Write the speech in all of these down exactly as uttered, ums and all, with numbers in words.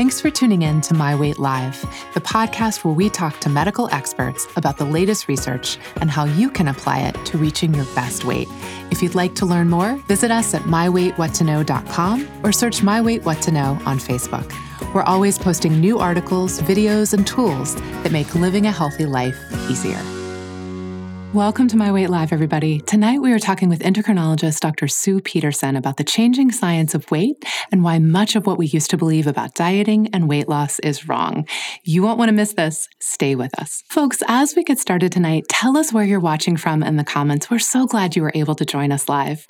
Thanks for tuning in to My Weight Live, the podcast where we talk to medical experts about the latest research and how you can apply it to reaching your best weight. If you'd like to learn more, visit us at my weight what to know dot com or search My Weight What to Know on Facebook. We're always posting new articles, videos, and tools that make living a healthy life easier. Welcome to My Weight Live, everybody. Tonight, we are talking with endocrinologist Doctor Sue Peterson about the changing science of weight and why much of what we used to believe about dieting and weight loss is wrong. You won't want to miss this. Stay with us. Folks, as we get started tonight, tell us where you're watching from in the comments. We're so glad you were able to join us live.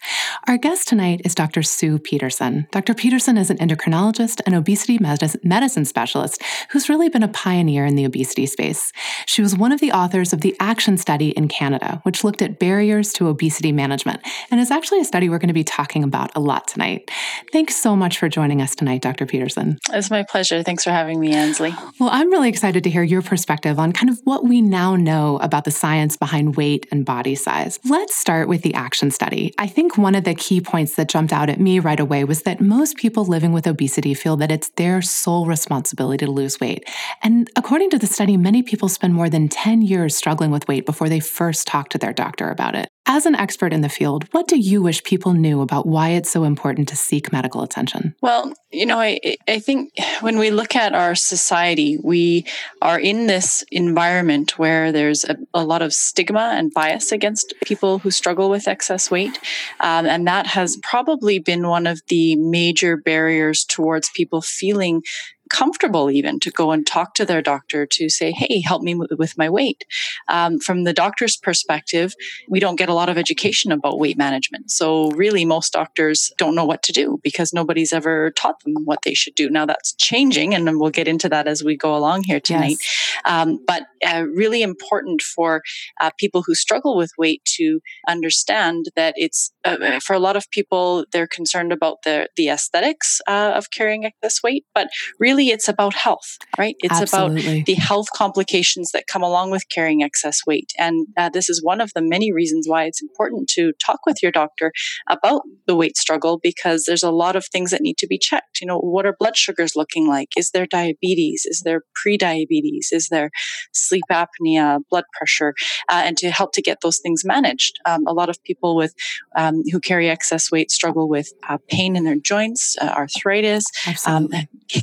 Our guest tonight is Doctor Sue Peterson. Doctor Peterson is an endocrinologist and obesity medicine specialist who's really been a pioneer in the obesity space. She was one of the authors of the Action Study in Canada, which looked at barriers to obesity management, and is actually a study we're going to be talking about a lot tonight. Thanks so much for joining us tonight, Doctor Peterson. It's my pleasure. Thanks for having me, Ansley. Well, I'm really excited to hear your perspective on kind of what we now know about the science behind weight and body size. Let's start with the Action Study. I think one of the key points that jumped out at me right away was that most people living with obesity feel that it's their sole responsibility to lose weight. And according to the study, many people spend more than ten years struggling with weight before they first talk to their doctor about it. As an expert in the field, what do you wish people knew about why it's so important to seek medical attention? Well, you know, I, I think when we look at our society, we are in this environment where there's a, a lot of stigma and bias against people who struggle with excess weight. Um, and that has probably been one of the major barriers towards people feeling comfortable even to go and talk to their doctor to say, hey, help me with my weight. Um, from the doctor's perspective, we don't get a lot of education about weight management. So really, most doctors don't know what to do because nobody's ever taught them what they should do. Now that's changing, and we'll get into that as we go along here tonight. Yes. Um, but uh, really important for uh, people who struggle with weight to understand that it's, uh, for a lot of people, they're concerned about the, the aesthetics uh, of carrying excess weight, but really it's about health, right? It's Absolutely. About the health complications that come along with carrying excess weight. And uh, this is one of the many reasons why it's important to talk with your doctor about the weight struggle, because there's a lot of things that need to be checked. You know, what are blood sugars looking like? Is there diabetes? Is there pre-diabetes? Is there sleep apnea, blood pressure? Uh, and to help to get those things managed. Um, a lot of people with um, who carry excess weight struggle with uh, pain in their joints, uh, arthritis, um,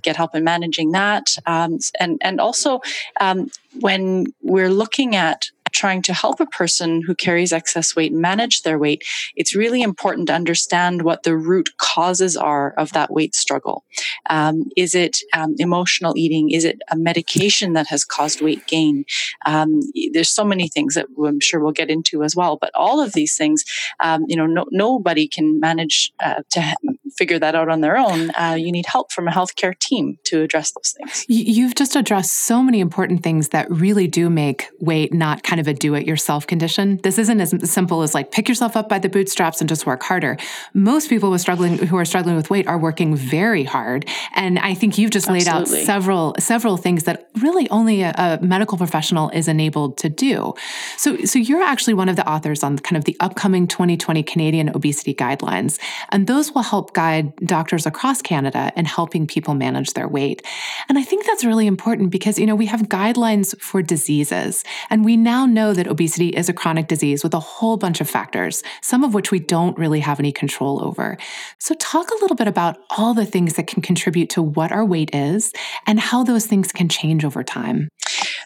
get help in managing that. Um, and, and also, um, when we're looking at trying to help a person who carries excess weight manage their weight, it's really important to understand what the root causes are of that weight struggle. Um, is it um, emotional eating? Is it a medication that has caused weight gain? Um, there's so many things that I'm sure we'll get into as well. But all of these things, um, you know, no, nobody can manage uh, to ha- figure that out on their own. Uh, you need help from a healthcare team to address those things. You've just addressed so many important things that really do make weight not kind of a do-it-yourself condition. This isn't as simple as like pick yourself up by the bootstraps and just work harder. Most people with struggling who are struggling with weight are working very hard, and I think you've just laid Absolutely. Out several several things that really only a, a medical professional is enabled to do. So, so you're actually one of the authors on kind of the upcoming twenty twenty Canadian obesity guidelines, and those will help guide doctors across Canada in helping people manage their weight. And I think that's really important because you know we have guidelines for diseases, and we now know. know that obesity is a chronic disease with a whole bunch of factors, some of which we don't really have any control over. So talk a little bit about all the things that can contribute to what our weight is and how those things can change over time.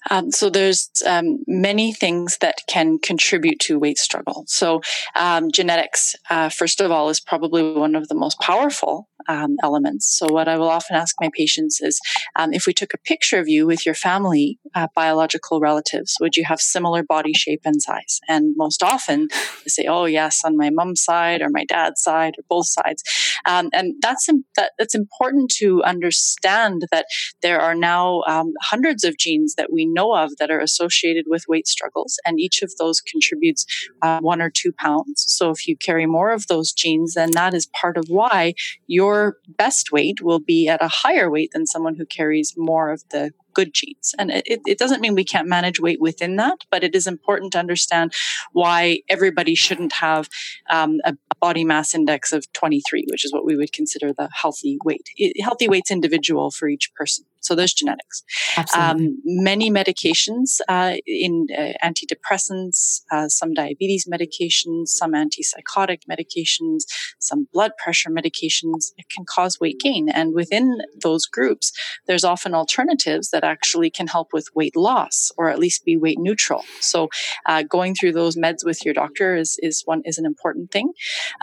Um, so there's um, many things that can contribute to weight struggle. So um, genetics, uh, first of all, is probably one of the most powerful um, elements. So what I will often ask my patients is, um, if we took a picture of you with your family, uh, biological relatives, would you have similar body shape and size? And most often they say, oh yes, on my mom's side or my dad's side or both sides. Um, and that's that, that's important to understand that there are now um, hundreds of genes that we know of that are associated with weight struggles, and each of those contributes uh, one or two pounds. So if you carry more of those genes, then that is part of why your best weight will be at a higher weight than someone who carries more of the good genes. And it, it doesn't mean we can't manage weight within that, but it is important to understand why everybody shouldn't have um, a body mass index of twenty-three, which is what we would consider the healthy weight. It, healthy weight's individual for each person. So there's genetics. Absolutely. Um, many medications uh, in uh, antidepressants, uh, some diabetes medications, some antipsychotic medications, some blood pressure medications, it can cause weight gain. And within those groups, there's often alternatives that actually can help with weight loss or at least be weight neutral. So uh, going through those meds with your doctor is, is one is an important thing.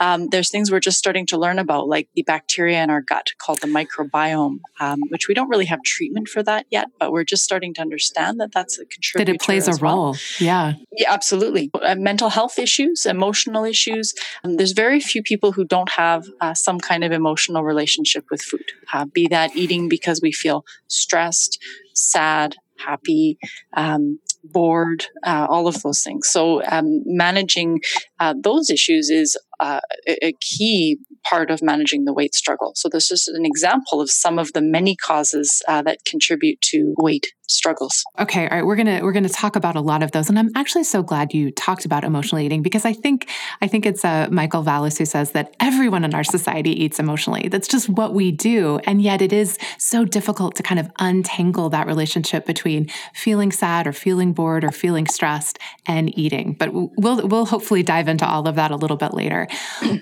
Um, there's things we're just starting to learn about, like the bacteria in our gut called the microbiome, um, which we don't really have treatment for that yet, but we're just starting to understand that that's a contributor. That it plays a role. Well. Yeah. Yeah, absolutely. Uh, mental health issues, emotional issues. Um, there's very few people who don't have uh, some kind of emotional relationship with food, uh, be that eating because we feel stressed, sad, happy, um, bored, uh, all of those things. So um, managing uh, those issues is uh, a key part of managing the weight struggle. So this is an example of some of the many causes uh, that contribute to weight struggles. Okay, all right, we're gonna we're gonna talk about a lot of those, and I'm actually so glad you talked about emotional eating because I think I think it's uh, Michael Vallis who says that everyone in our society eats emotionally. That's just what we do, and yet it is so difficult to kind of untangle that relationship between feeling sad or feeling bored or feeling stressed and eating. But we'll we'll hopefully dive into all of that a little bit later.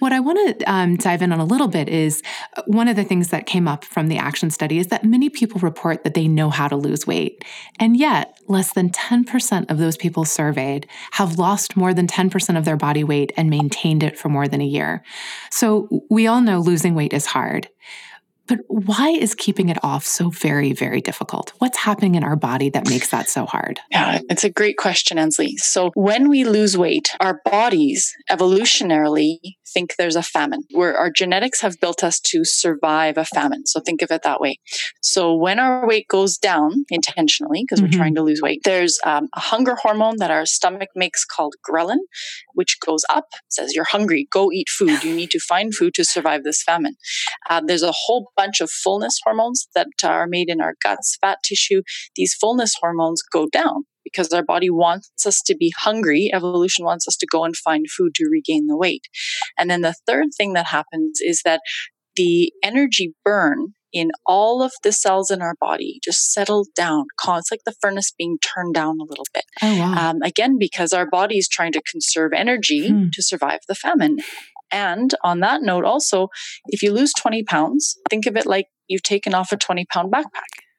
What I want to um, dive in on a little bit is one of the things that came up from the Action Study is that many people report that they know how to lose weight. And yet, less than ten percent of those people surveyed have lost more than ten percent of their body weight and maintained it for more than a year. So we all know losing weight is hard. But why is keeping it off so very, very difficult? What's happening in our body that makes that so hard? Yeah, it's a great question, Ansley. So when we lose weight, our bodies evolutionarily think there's a famine, where our genetics have built us to survive a famine. So think of it that way. So when our weight goes down intentionally, because mm-hmm. we're trying to lose weight, there's um, a hunger hormone that our stomach makes called ghrelin, which goes up, says you're hungry, go eat food. You need to find food to survive this famine. Uh, there's a whole bunch of fullness hormones that are made in our guts, fat tissue. These fullness hormones go down because our body wants us to be hungry. Evolution wants us to go and find food to regain the weight. And then the third thing that happens is that the energy burn in all of the cells in our body just settle down. It's like the furnace being turned down a little bit. Oh, wow. Um, again, because our body is trying to conserve energy hmm. to survive the famine. And on that note, also, if you lose twenty pounds, think of it like you've taken off a twenty pound backpack.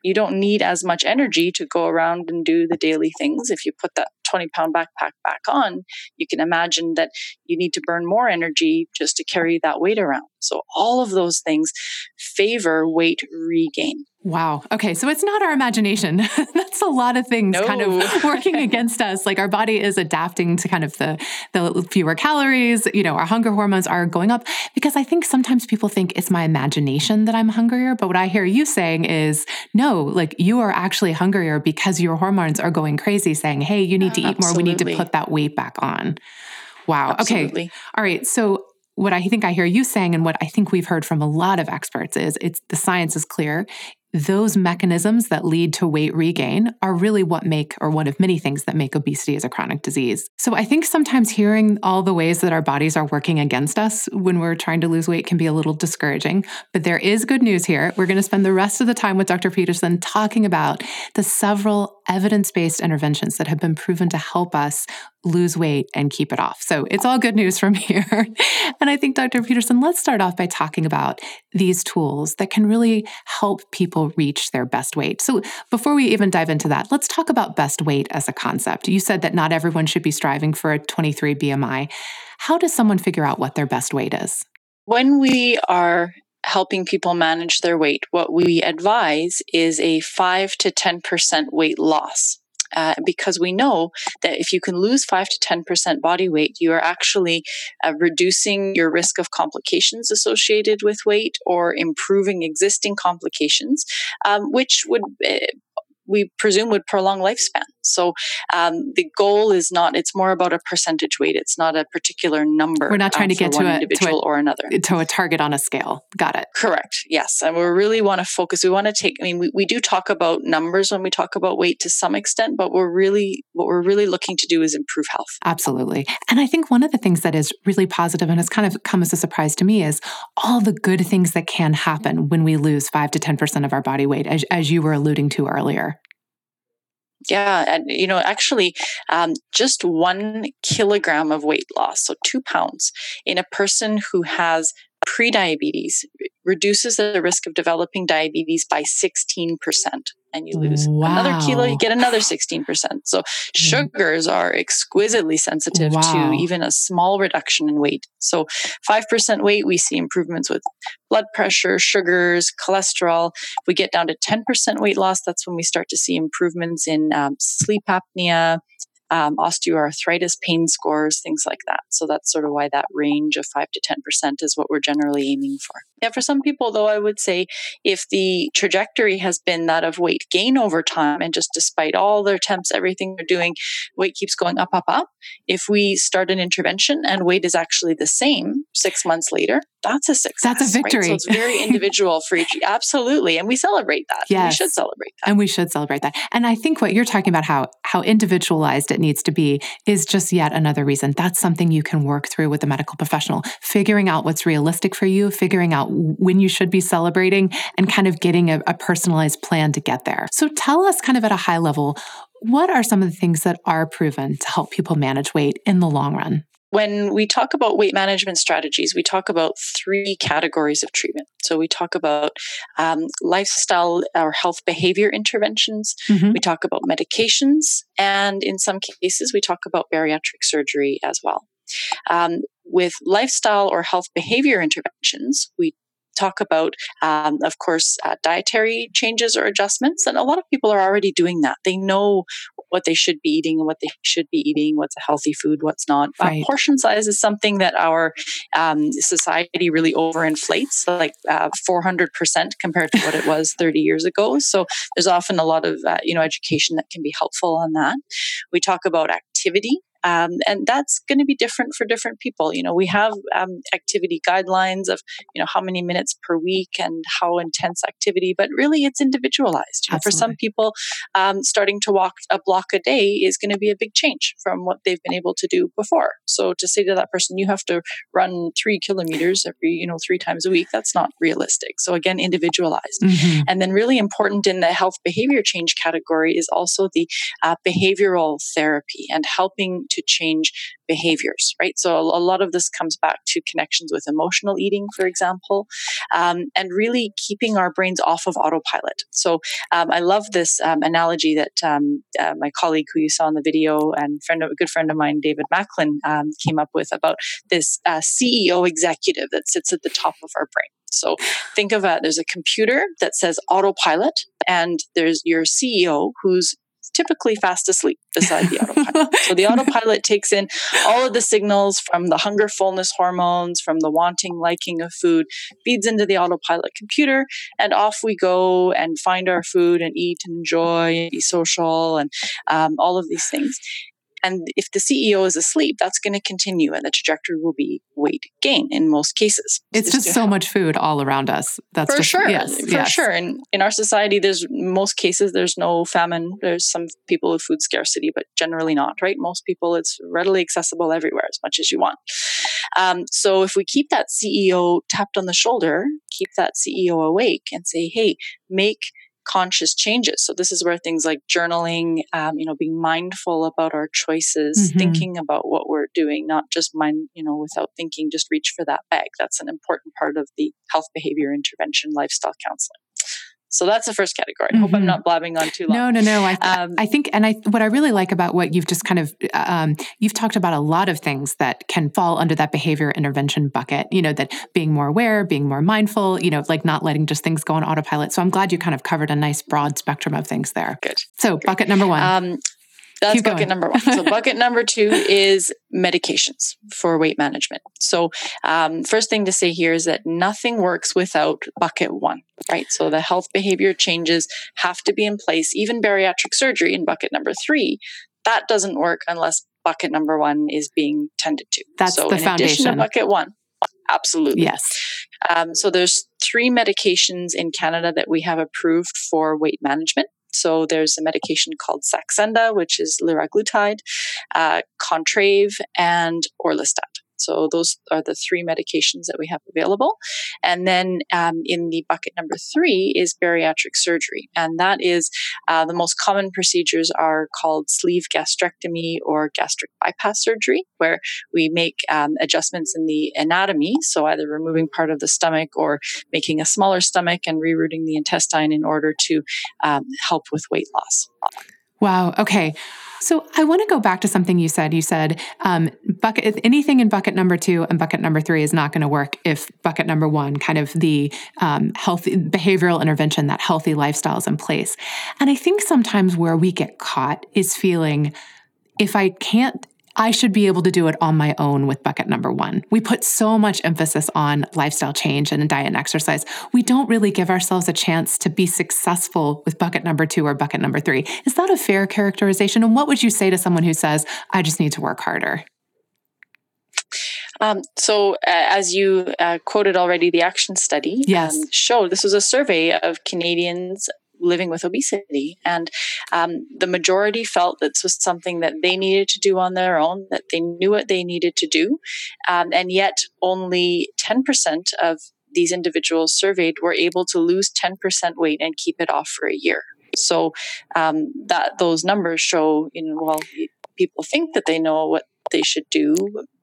You don't need as much energy to go around and do the daily things. If you put that twenty pound backpack back on, you can imagine that you need to burn more energy just to carry that weight around. So all of those things favor weight regain. Wow. Okay. So it's not our imagination. That's a lot of things no. kind of working against us. Like our body is adapting to kind of the, the fewer calories, you know, our hunger hormones are going up because I think sometimes people think it's my imagination that I'm hungrier. But what I hear you saying is no, like you are actually hungrier because your hormones are going crazy saying, hey, you need to eat Absolutely. more. We need to put that weight back on. Wow. Absolutely. Okay. All right. So what I think I hear you saying and what I think we've heard from a lot of experts is it's the science is clear. Those mechanisms that lead to weight regain are really what make, or one of many things that make obesity as a chronic disease. So I think sometimes hearing all the ways that our bodies are working against us when we're trying to lose weight can be a little discouraging, but there is good news here. We're going to spend the rest of the time with Doctor Peterson talking about the several evidence-based interventions that have been proven to help us lose weight and keep it off. So it's all good news from here. And I think, Doctor Peterson, let's start off by talking about these tools that can really help people reach their best weight. So before we even dive into that, let's talk about best weight as a concept. You said that not everyone should be striving for a twenty-three B M I. How does someone figure out what their best weight is? When we are helping people manage their weight, what we advise is a five to ten percent weight loss. Uh, because we know that if you can lose five to ten percent body weight, you are actually uh, reducing your risk of complications associated with weight or improving existing complications, um, which would... Uh, we presume would prolong lifespan. So um, the goal is not, it's more about a percentage weight. It's not a particular number. We're not trying um, to get to, one a, individual to a, or another. To a target on a scale. Got it. Correct. Yes. And we really want to focus. We want to take, I mean, we, we do talk about numbers when we talk about weight to some extent, but we're really, what we're really looking to do is improve health. Absolutely. And I think one of the things that is really positive and has kind of come as a surprise to me is all the good things that can happen when we lose five to ten percent of our body weight, as, as you were alluding to earlier. Yeah. And, you know, actually, um, just one kilogram of weight loss, so two pounds, in a person who has prediabetes reduces the risk of developing diabetes by sixteen percent. And you lose wow. another kilo, you get another sixteen percent. So sugars are exquisitely sensitive wow. to even a small reduction in weight. So five percent weight, we see improvements with blood pressure, sugars, cholesterol. If we get down to ten percent weight loss, that's when we start to see improvements in um, sleep apnea, Um, osteoarthritis, pain scores, things like that. So that's sort of why that range of five to ten percent is what we're generally aiming for. Yeah, for some people, though, I would say if the trajectory has been that of weight gain over time, and just despite all their attempts, everything they're doing, weight keeps going up, up, up. If we start an intervention and weight is actually the same six months later, that's a success. That's a victory. Right? So it's very individual for each. Absolutely. And we celebrate that. Yes. We should celebrate that. And we should celebrate that. And I think what you're talking about, how how individualized it needs to be, is just yet another reason. That's something you can work through with a medical professional, figuring out what's realistic for you, figuring out when you should be celebrating, and kind of getting a, a personalized plan to get there. So tell us kind of at a high level, what are some of the things that are proven to help people manage weight in the long run? When we talk about weight management strategies, we talk about three categories of treatment. So we talk about um, lifestyle or health behavior interventions. Mm-hmm. We talk about medications. And in some cases, we talk about bariatric surgery as well. Um, with lifestyle or health behavior interventions, we talk about, um, of course, uh, dietary changes or adjustments. And a lot of people are already doing that. They know what they should be eating and what they should be eating, what's a healthy food, what's not. Right. Uh, portion size is something that our um, society really overinflates, like uh, four hundred percent compared to what it was thirty years ago. So there's often a lot of uh, you know education that can be helpful on that. We talk about activity. Um, and that's going to be different for different people. You know, we have um, activity guidelines of, you know, how many minutes per week and how intense activity, but really it's individualized. You know, for some people, um, starting to walk a block a day is going to be a big change from what they've been able to do before. So to say to that person, you have to run three kilometers every, you know, three times a week, that's not realistic. So again, individualized. Mm-hmm. And then really important in the health behavior change category is also the uh, behavioral therapy and helping to change behaviors, right? So a lot of this comes back to connections with emotional eating, for example, um, and really keeping our brains off of autopilot. So um, I love this um, analogy that um, uh, my colleague who you saw in the video and friend of, a good friend of mine, David Macklin, um, came up with about this uh, C E O executive that sits at the top of our brain. So think of a, there's a computer that says autopilot, and there's your C E O who's typically fast asleep beside the autopilot. So the autopilot takes in all of the signals from the hunger, fullness hormones, from the wanting, liking of food, feeds into the autopilot computer, and off we go and find our food and eat and enjoy and be social and um, all of these things. And if the C E O is asleep, that's going to continue, and the trajectory will be weight gain in most cases. It's just, just so much food all around us. That's for just, sure, yes, for yes. sure. And in our society, there's most cases there's no famine. There's some people with food scarcity, but generally not, right? Most people, it's readily accessible everywhere, as much as you want. Um, so if we keep that C E O tapped on the shoulder, keep that C E O awake, and say, "Hey, make." conscious changes. So this is where things like journaling, um, you know, being mindful about our choices, mm-hmm. thinking about what we're doing, not just mind, you know, without thinking, just reach for that bag. That's an important part of the health behavior intervention, lifestyle counseling. So that's the first category. I hope mm-hmm. I'm not blabbing on too long. No, no, no. I, th- um, I think, and I, what I really like about what you've just kind of, um, you've talked about a lot of things that can fall under that behavior intervention bucket, you know, that being more aware, being more mindful, you know, like not letting just things go on autopilot. So I'm glad you kind of covered a nice broad spectrum of things there. Good. So Good. Bucket number one. Um, That's Keep bucket going. number one. So bucket number two is medications for weight management. So um, first thing to say here is that nothing works without bucket one, right? So the health behavior changes have to be in place, even bariatric surgery in bucket number three. That doesn't work unless bucket number one is being tended to. That's so the foundation. So in addition to bucket one, absolutely. Yes. Um, so there's three medications in Canada that we have approved for weight management. So there's a medication called Saxenda, which is liraglutide, uh, Contrave, and Orlistat. So those are the three medications that we have available. And then um, in the bucket number three is bariatric surgery. And that is uh, the most common procedures are called sleeve gastrectomy or gastric bypass surgery, where we make um, adjustments in the anatomy. So either removing part of the stomach or making a smaller stomach and rerouting the intestine in order to um, help with weight loss. Wow. Okay. So I want to go back to something you said. You said um, bucket anything in bucket number two and bucket number three is not going to work if bucket number one, kind of the um, healthy behavioral intervention, that healthy lifestyle is in place. And I think sometimes where we get caught is feeling, if I can't, I should be able to do it on my own with bucket number one. We put so much emphasis on lifestyle change and diet and exercise. We don't really give ourselves a chance to be successful with bucket number two or bucket number three. Is that a fair characterization? And what would you say to someone who says, I just need to work harder? Um, so uh, as you uh, quoted already, the Action Study yes. um, showed, this was a survey of Canadians living with obesity. And um, the majority felt this was something that they needed to do on their own, that they knew what they needed to do. Um, and yet only ten percent of these individuals surveyed were able to lose ten percent weight and keep it off for a year. So um, that those numbers show, you know, well, people think that they know what they should do,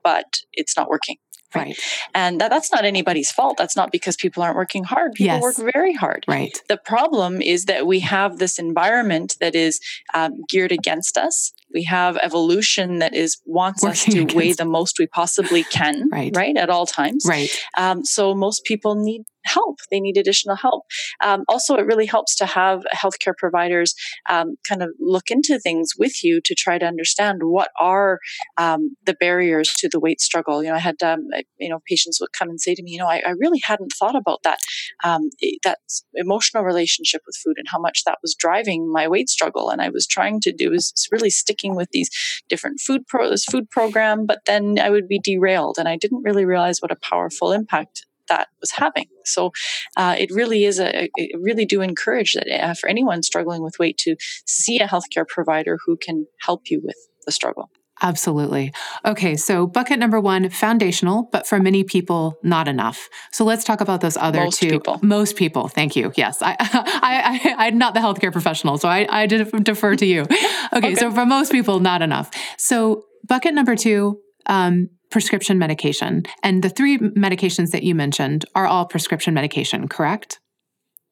but it's not working. Right. And that, that's not anybody's fault. That's not because people aren't working hard. People yes. work very hard. Right. The problem is that we have this environment that is um, geared against us. We have evolution that is wants working us to against. weigh the most we possibly can, right, right at all times. Right. Um, so most people need help. They need additional help. Um, also, it really helps to have healthcare providers um, kind of look into things with you to try to understand what are um, the barriers to the weight struggle. You know, I had um, you know patients would come and say to me, you know, I, I really hadn't thought about that um, that emotional relationship with food and how much that was driving my weight struggle. And I was trying to do is really sticking with these different food pro- this food program, but then I would be derailed, and I didn't really realize what a powerful impact that was having. So uh, it really is a, I really do encourage that uh, for anyone struggling with weight to see a healthcare provider who can help you with the struggle. Absolutely. Okay. So bucket number one, foundational, but for many people, not enough. So let's talk about those other Most two. People. Most people. Thank you. Yes. I, I, I, I'm not the healthcare professional, so I, I defer to you. Okay, okay. So for most people, not enough. So bucket number two, um, prescription medication. And the three medications that you mentioned are all prescription medication, correct?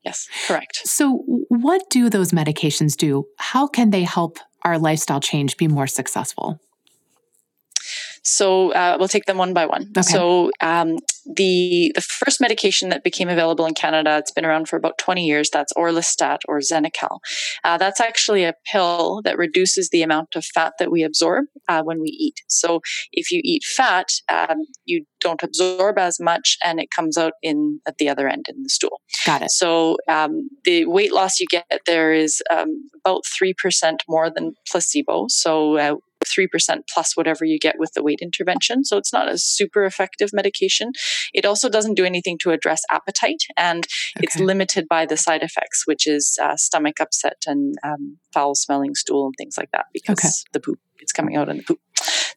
Yes, correct. So what do those medications do? How can they help our lifestyle change be more successful? So uh, we'll take them one by one. Okay. So um, the the first medication that became available in Canada, it's been around for about twenty years, that's Orlistat or Xenical. Uh, that's actually a pill that reduces the amount of fat that we absorb uh, when we eat. So if you eat fat, um, you don't absorb as much and it comes out in at the other end in the stool. Got it. So um, the weight loss you get there is um, about three percent more than placebo. So uh, three percent plus whatever you get with the weight intervention. So it's not a super effective medication. It also doesn't do anything to address appetite, and okay. it's limited by the side effects, which is uh, stomach upset and um, foul smelling stool and things like that because okay. the poop, it's coming out in the poop.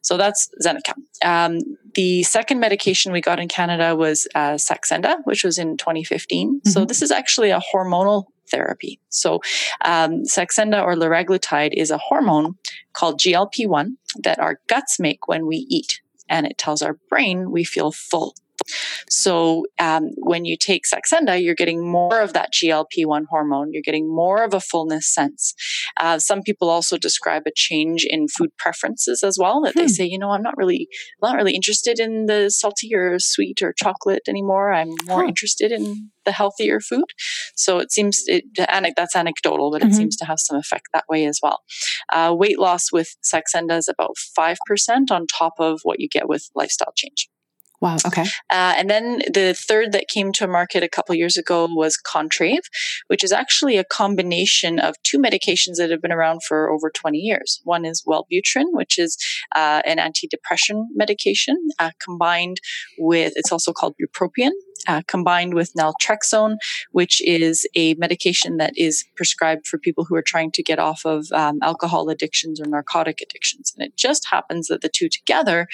So that's Xenical. Um, the second medication we got in Canada was uh, Saxenda, which was in twenty fifteen. Mm-hmm. So this is actually a hormonal therapy. So um, Saxenda or liraglutide is a hormone called G L P one that our guts make when we eat. And it tells our brain we feel full. So um, when you take Saxenda, you're getting more of that G L P one hormone. You're getting more of a fullness sense. Uh, some people also describe a change in food preferences as well, that hmm. they say, you know, I'm not really not really interested in the salty or sweet or chocolate anymore. I'm more hmm. interested in the healthier food. So it seems, it, that's anecdotal, but mm-hmm. it seems to have some effect that way as well. Uh, weight loss with Saxenda is about five percent on top of what you get with lifestyle change. Wow. Okay. Uh, and then the third that came to market a couple years ago was Contrave, which is actually a combination of two medications that have been around for over twenty years. One is welbutrin, which is uh, an antidepressant medication uh, combined with, it's also called bupropion, uh, combined with naltrexone, which is a medication that is prescribed for people who are trying to get off of um, alcohol addictions or narcotic addictions. And it just happens that the two together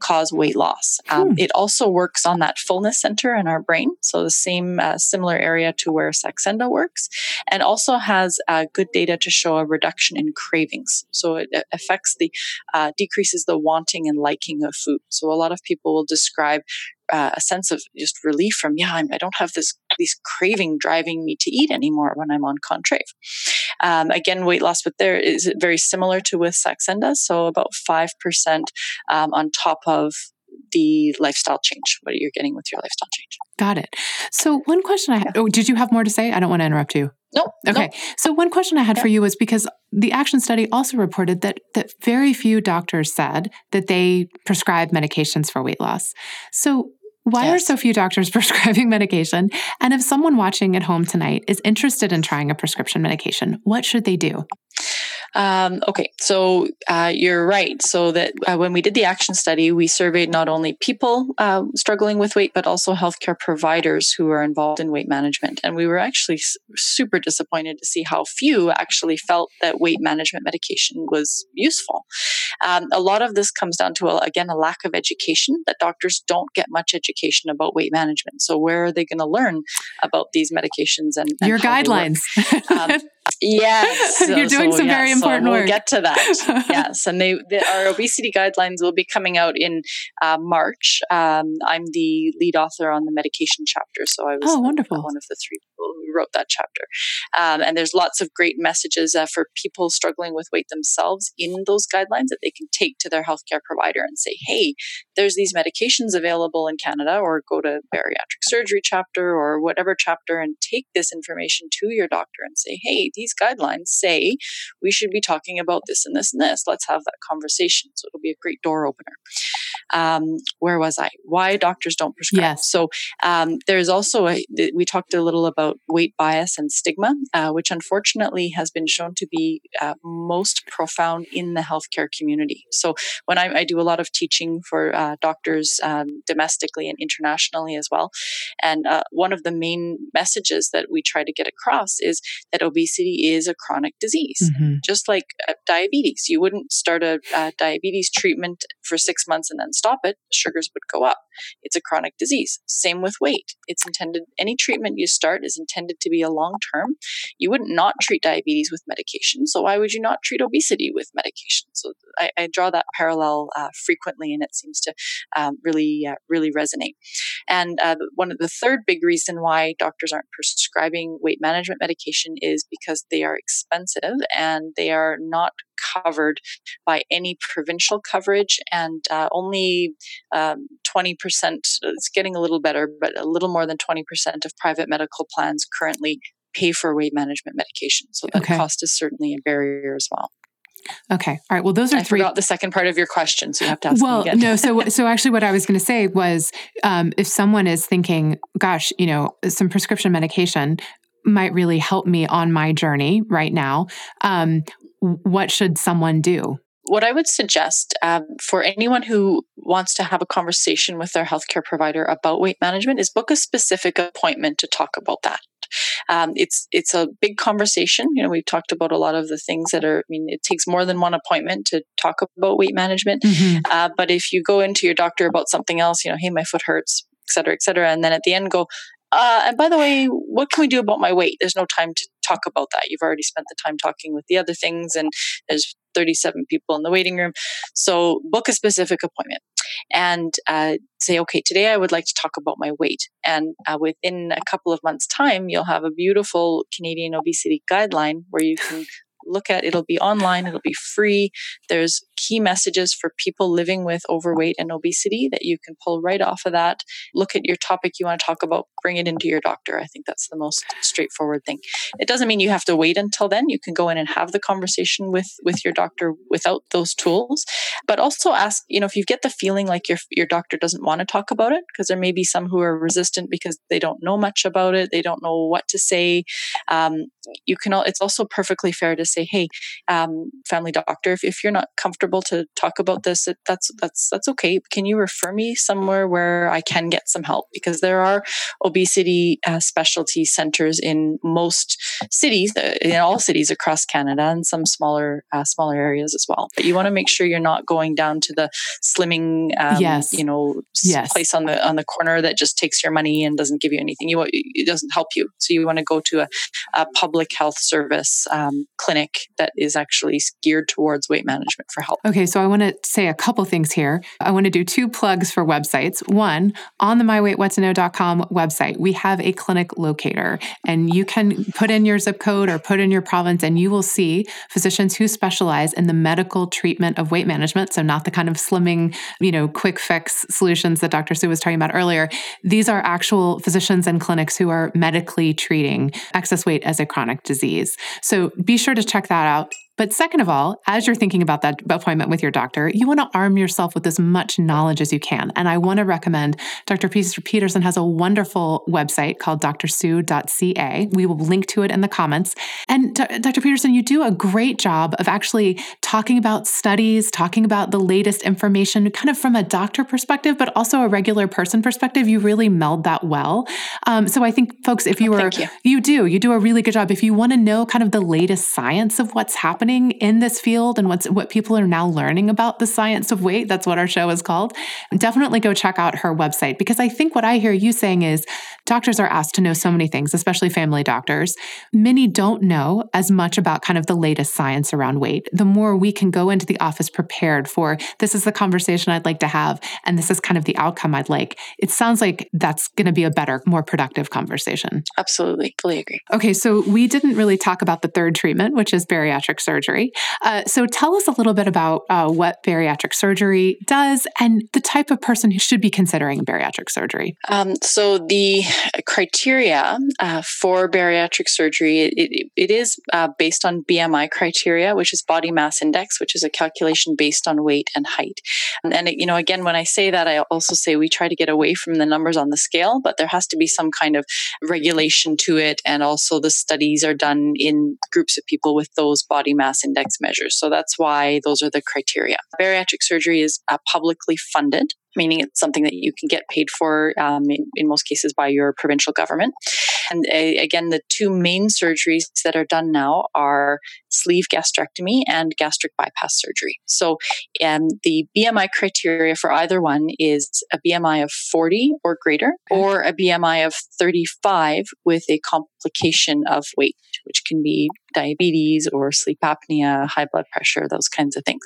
cause weight loss. Um, hmm. It also works on that fullness center in our brain, so the same uh, similar area to where Saxenda works, and also has uh, good data to show a reduction in cravings. So it affects the, uh, decreases the wanting and liking of food. So a lot of people will describe Uh, a sense of just relief from, yeah, I'm, I don't have this, this craving driving me to eat anymore when I'm on Contrave. Um, again, weight loss with there is very similar to with Saxenda, so about five percent um, on top of the lifestyle change, what you're getting with your lifestyle change. Got it. So one question I had, oh, did you have more to say? I don't want to interrupt you. Nope. Okay. Nope. So one question I had yeah. for you was because the Action Study also reported that that very few doctors said that they prescribe medications for weight loss. So why yes. are so few doctors prescribing medication? And if someone watching at home tonight is interested in trying a prescription medication, what should they do? Um, okay, so uh, you're right. So that uh, when we did the Action Study, we surveyed not only people uh, struggling with weight, but also healthcare providers who are involved in weight management. And we were actually super disappointed to see how few actually felt that weight management medication was useful. Um, a lot of this comes down to, a, again, a lack of education, that doctors don't get much education about weight management. So where are they going to learn about these medications and, and your guidelines? Um, yes. So, you're doing so, some yeah, very important so we'll work. We'll get to that. Yes. And they, they, our obesity guidelines will be coming out in uh, March. Um, I'm the lead author on the medication chapter. So I was oh, wonderful. one of the three people who wrote that chapter. Um, and there's lots of great messages uh, for people struggling with weight themselves in those guidelines that they can take to their healthcare provider and say, hey, there's these medications available in Canada, or go to bariatric surgery chapter or whatever chapter and take this information to your doctor and say, hey, these guidelines say we should be talking about this and this and this. Let's have that conversation. So it'll be a great door opener. Um, where was I? Why doctors don't prescribe. Yes. So um, there's also, a, we talked a little about weight bias and stigma, uh, which unfortunately has been shown to be uh, most profound in the healthcare community. So when I, I do a lot of teaching for uh, doctors um, domestically and internationally as well. And uh, one of the main messages that we try to get across is that obesity is a chronic disease. Mm-hmm. Just like uh, diabetes, you wouldn't start a uh, diabetes treatment for six months and then stop it, sugars would go up. It's a chronic disease. Same with weight. It's intended, any treatment you start is intended to be a long term. You wouldn't not treat diabetes with medication. So why would you not treat obesity with medication? So I, I draw that parallel uh, frequently, and it seems to um, really, uh, really resonate. And uh, one of the third big reason why doctors aren't prescribing weight management medication is because they are expensive and they are not covered by any provincial coverage, and uh, only um, twenty percent, it's getting a little better, but a little more than twenty percent of private medical plans currently pay for weight management medication. So the okay. cost is certainly a barrier as well. Okay. All right. Well, those are I three. I forgot the second part of your question, so you have to ask well, me again. Well, no. So, so actually what I was going to say was um, if someone is thinking, gosh, you know, some prescription medication might really help me on my journey right now, um, what should someone do? What I would suggest um, for anyone who wants to have a conversation with their healthcare provider about weight management is book a specific appointment to talk about that. Um, it's it's a big conversation. You know, we've talked about a lot of the things that are, I mean, it takes more than one appointment to talk about weight management. Mm-hmm. Uh, but if you go into your doctor about something else, you know, hey, my foot hurts, et cetera, et cetera. And then at the end go, uh, and by the way, what can we do about my weight? There's no time to talk about that. You've already spent the time talking with the other things, and there's thirty-seven people in the waiting room. So book a specific appointment and uh, say, okay, today I would like to talk about my weight. And uh, within a couple of months' time, you'll have a beautiful Canadian obesity guideline where you can look at. It'll be online. It'll be free. There's key messages for people living with overweight and obesity that you can pull right off of that. Look at your topic you want to talk about. Bring it into your doctor. I think that's the most straightforward thing. It doesn't mean you have to wait until then. You can go in and have the conversation with, with your doctor without those tools, but also ask, you know, if you get the feeling like your, your doctor doesn't want to talk about it, because there may be some who are resistant because they don't know much about it. They don't know what to say. Um, you can, it's also perfectly fair to say, hey, um, family doctor, if, if you're not comfortable to talk about this, it, that's, that's, that's okay. Can you refer me somewhere where I can get some help? Because there are obesity uh, specialty centers in most cities, in all cities across Canada, and some smaller, uh, smaller areas as well. But you want to make sure you're not going down to the slimming, um, yes. you know, yes. place on the, on the corner that just takes your money and doesn't give you anything. You, it doesn't help you. So you want to go to a, a public health service, um, clinic that is actually geared towards weight management for health. Okay, so I want to say a couple things here. I want to do two plugs for websites. One, on the my weight what to know dot com website, we have a clinic locator, and you can put in your zip code or put in your province, and you will see physicians who specialize in the medical treatment of weight management. So not the kind of slimming, you know, quick fix solutions that Doctor Sue was talking about earlier. These are actual physicians and clinics who are medically treating excess weight as a chronic disease. So be sure to check that out. But second of all, as you're thinking about that appointment with your doctor, you want to arm yourself with as much knowledge as you can. And I want to recommend Doctor Peterson has a wonderful website called D R Sue dot C A. We will link to it in the comments. And Doctor Peterson, you do a great job of actually talking about studies, talking about the latest information, kind of from a doctor perspective, but also a regular person perspective. You really meld that well. Um, so I think, folks, if you were, oh, you. you do, you do a really good job. If you want to know kind of the latest science of what's happening in this field and what's what people are now learning about the science of weight, that's what our show is called, definitely go check out her website. Because I think what I hear you saying is doctors are asked to know so many things, especially family doctors. Many don't know as much about kind of the latest science around weight. The more we can go into the office prepared for, this is the conversation I'd like to have, and this is kind of the outcome I'd like. It sounds like that's going to be a better, more productive conversation. Absolutely. Fully agree. Okay. So we didn't really talk about the third treatment, which is bariatric surgery. Surgery. Uh, so tell us a little bit about uh, what bariatric surgery does and the type of person who should be considering bariatric surgery. Um, so the criteria uh, for bariatric surgery, it, it, it is uh, based on B M I criteria, which is body mass index, which is a calculation based on weight and height. And, and it, you know, again, when I say that, I also say we try to get away from the numbers on the scale, but there has to be some kind of regulation to it. And also the studies are done in groups of people with those body mass index measures. So that's why those are the criteria. Bariatric surgery is uh, publicly funded, meaning it's something that you can get paid for um, in, in most cases by your provincial government. And uh, again, the two main surgeries that are done now are sleeve gastrectomy and gastric bypass surgery. So um, the B M I criteria for either one is a B M I of forty or greater, or a B M I of thirty-five with a complication of weight, which can be diabetes or sleep apnea, high blood pressure, those kinds of things.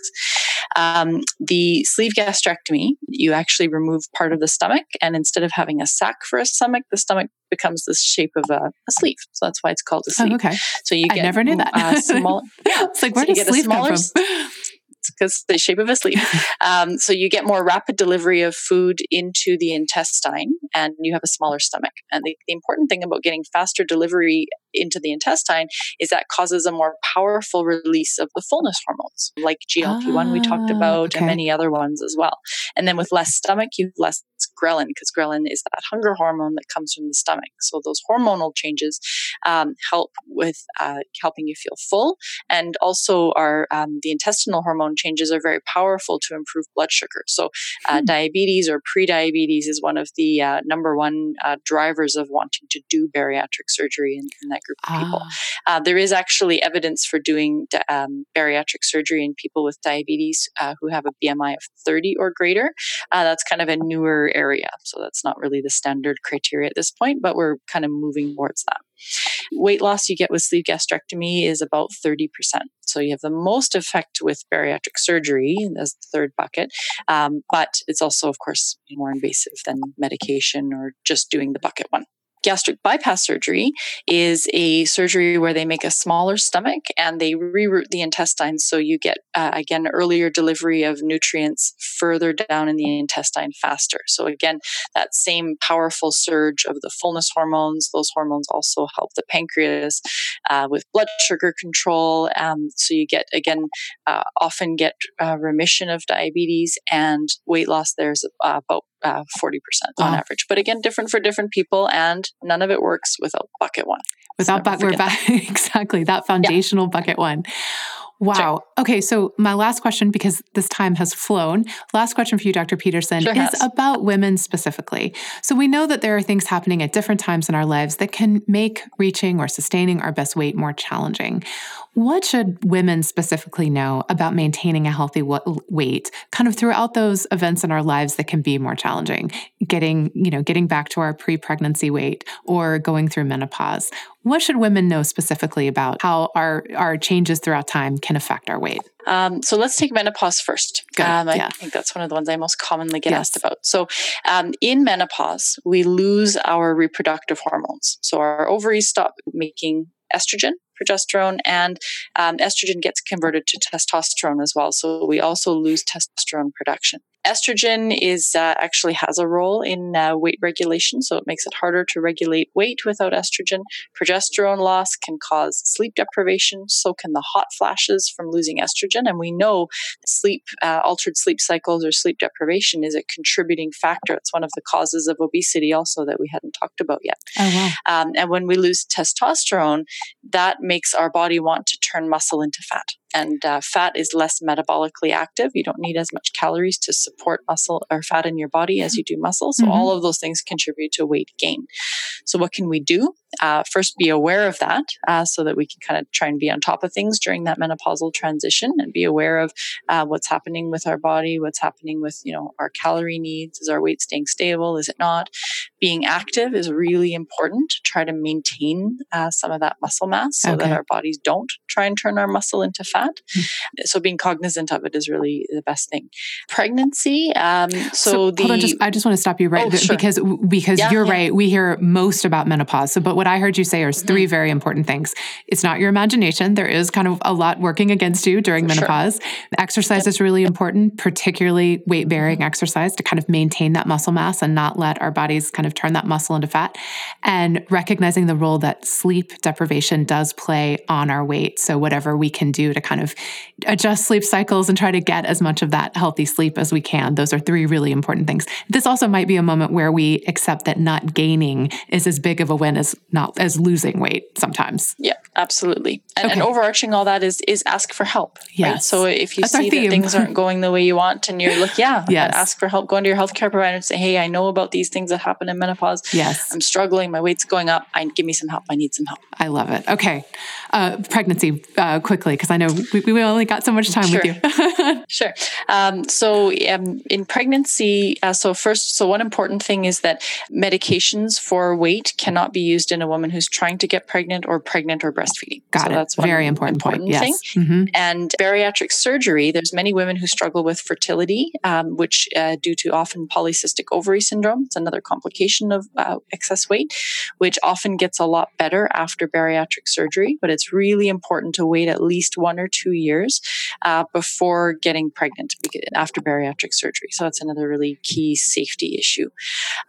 Um, the sleeve gastrectomy, you actually remove part of the stomach, and instead of having a sac for a stomach, the stomach becomes the shape of a, a sleeve. So that's why it's called a sleeve. Oh, okay. So you I get, never knew that. Uh, small, yeah. It's like, where so does sleeve come from? Because the shape of a sleeve. Um, so you get more rapid delivery of food into the intestine, and you have a smaller stomach. And the, the important thing about getting faster delivery into the intestine is that causes a more powerful release of the fullness hormones, like G L P one ah, we talked about, okay. and many other ones as well. And then with less stomach, you have less ghrelin, because ghrelin is that hunger hormone that comes from the stomach. So those hormonal changes um, help with uh, helping you feel full, and also our um, the intestinal hormone changes are very powerful to improve blood sugar. So uh, hmm. diabetes or prediabetes is one of the uh, number one uh, drivers of wanting to do bariatric surgery in, in that group of people. Ah. Uh, there is actually evidence for doing um, bariatric surgery in people with diabetes uh, who have a B M I of thirty or greater. Uh, that's kind of a newer area. So that's not really the standard criteria at this point, but we're kind of moving towards that. Weight loss you get with sleeve gastrectomy is about thirty percent. So you have the most effect with bariatric surgery as the third bucket. Um, but it's also, of course, more invasive than medication or just doing the bucket one. Gastric bypass surgery is a surgery where they make a smaller stomach and they reroute the intestine. So you get, uh, again, earlier delivery of nutrients further down in the intestine faster. So again, that same powerful surge of the fullness hormones, those hormones also help the pancreas uh, with blood sugar control. Um, so you get, again, uh, often get uh, remission of diabetes and weight loss. There's uh, about Uh, forty percent on wow. average. But again, different for different people, and none of it works without bucket one. Without bucket, we're back. Exactly. That foundational yeah. bucket one. Wow. Sure. Okay. So my last question, because this time has flown, last question for you, Doctor Peterson, sure is has. about women specifically. So we know that there are things happening at different times in our lives that can make reaching or sustaining our best weight more challenging. What should women specifically know about maintaining a healthy weight kind of throughout those events in our lives that can be more challenging? Getting, you know, getting back to our pre-pregnancy weight or going through menopause. What should women know specifically about how our, our changes throughout time can affect our weight? Um, so let's take menopause first. Um, I yeah. think that's one of the ones I most commonly get yes. asked about. So um, in menopause, we lose our reproductive hormones. So our ovaries stop making estrogen, progesterone, and um, estrogen gets converted to testosterone as well. So we also lose testosterone production. Estrogen is uh, actually has a role in uh, weight regulation, so it makes it harder to regulate weight without estrogen. Progesterone loss can cause sleep deprivation, so can the hot flashes from losing estrogen. And we know sleep, uh, altered sleep cycles or sleep deprivation is a contributing factor. It's one of the causes of obesity also that we hadn't talked about yet. Oh, wow. Um, and when we lose testosterone, that makes our body want to turn muscle into fat. And uh, fat is less metabolically active. You don't need as much calories to support muscle or fat in your body as you do muscle. So mm-hmm. all of those things contribute to weight gain. So what can we do? Uh, first, be aware of that uh, so that we can kind of try and be on top of things during that menopausal transition and be aware of uh, what's happening with our body, what's happening with, you know, our calorie needs. Is our weight staying stable? Is it not? Being active is really important to try to maintain uh, some of that muscle mass so okay. that our bodies don't try and turn our muscle into fat. So being cognizant of it is really the best thing. Pregnancy. Um, so, so the hold on, just, I just want to stop you right oh, there, sure. because because yeah, you're yeah. right. We hear most about menopause. So, but what I heard you say are three mm-hmm. very important things. It's not your imagination. There is kind of a lot working against you during For menopause. Sure. Exercise yeah. is really important, particularly weight bearing mm-hmm. exercise to kind of maintain that muscle mass and not let our bodies kind of turn that muscle into fat. And recognizing the role that sleep deprivation does play on our weight. So whatever we can do to kind kind of adjust sleep cycles and try to get as much of that healthy sleep as we can. Those are three really important things. This also might be a moment where we accept that not gaining is as big of a win as not as losing weight sometimes. Yeah, absolutely. And, okay. and overarching all that is is ask for help. Yes. Right? So if you That's see that things aren't going the way you want and you're like, yeah, yes. ask for help. Go into your healthcare provider and say, hey, I know about these things that happen in menopause. Yes. I'm struggling. My weight's going up. I give me some help. I need some help. I love it. Okay. Uh, pregnancy uh, quickly, because I know We, we only got so much time sure. with you. sure. Um, so um, in pregnancy, uh, so first, so one important thing is that medications for weight cannot be used in a woman who's trying to get pregnant or pregnant or breastfeeding. Got so it. That's one very important, important point. Thing. Yes. Mm-hmm. And bariatric surgery, there's many women who struggle with fertility, um, which uh, due to often polycystic ovary syndrome. It's another complication of uh, excess weight, which often gets a lot better after bariatric surgery. But it's really important to wait at least one or two years uh, before getting pregnant after bariatric surgery. So that's another really key safety issue.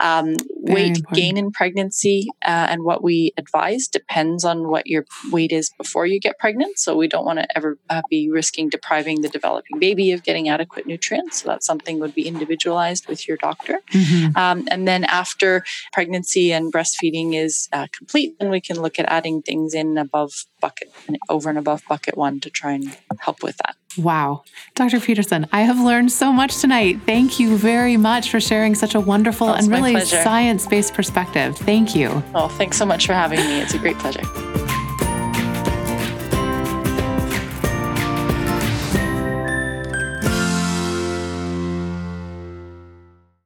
Um, weight important. gain in pregnancy uh, and what we advise depends on what your weight is before you get pregnant. So we don't want to ever uh, be risking depriving the developing baby of getting adequate nutrients. So that's something that would be individualized with your doctor. Mm-hmm. Um, and then after pregnancy and breastfeeding is uh, complete, then we can look at adding things in above bucket, over and above bucket one to try and help with that. Wow. Doctor Peterson, I have learned so much tonight. Thank you very much for sharing such a wonderful That's and really science-based perspective. Thank you. Oh, thanks so much for having me. It's a great pleasure.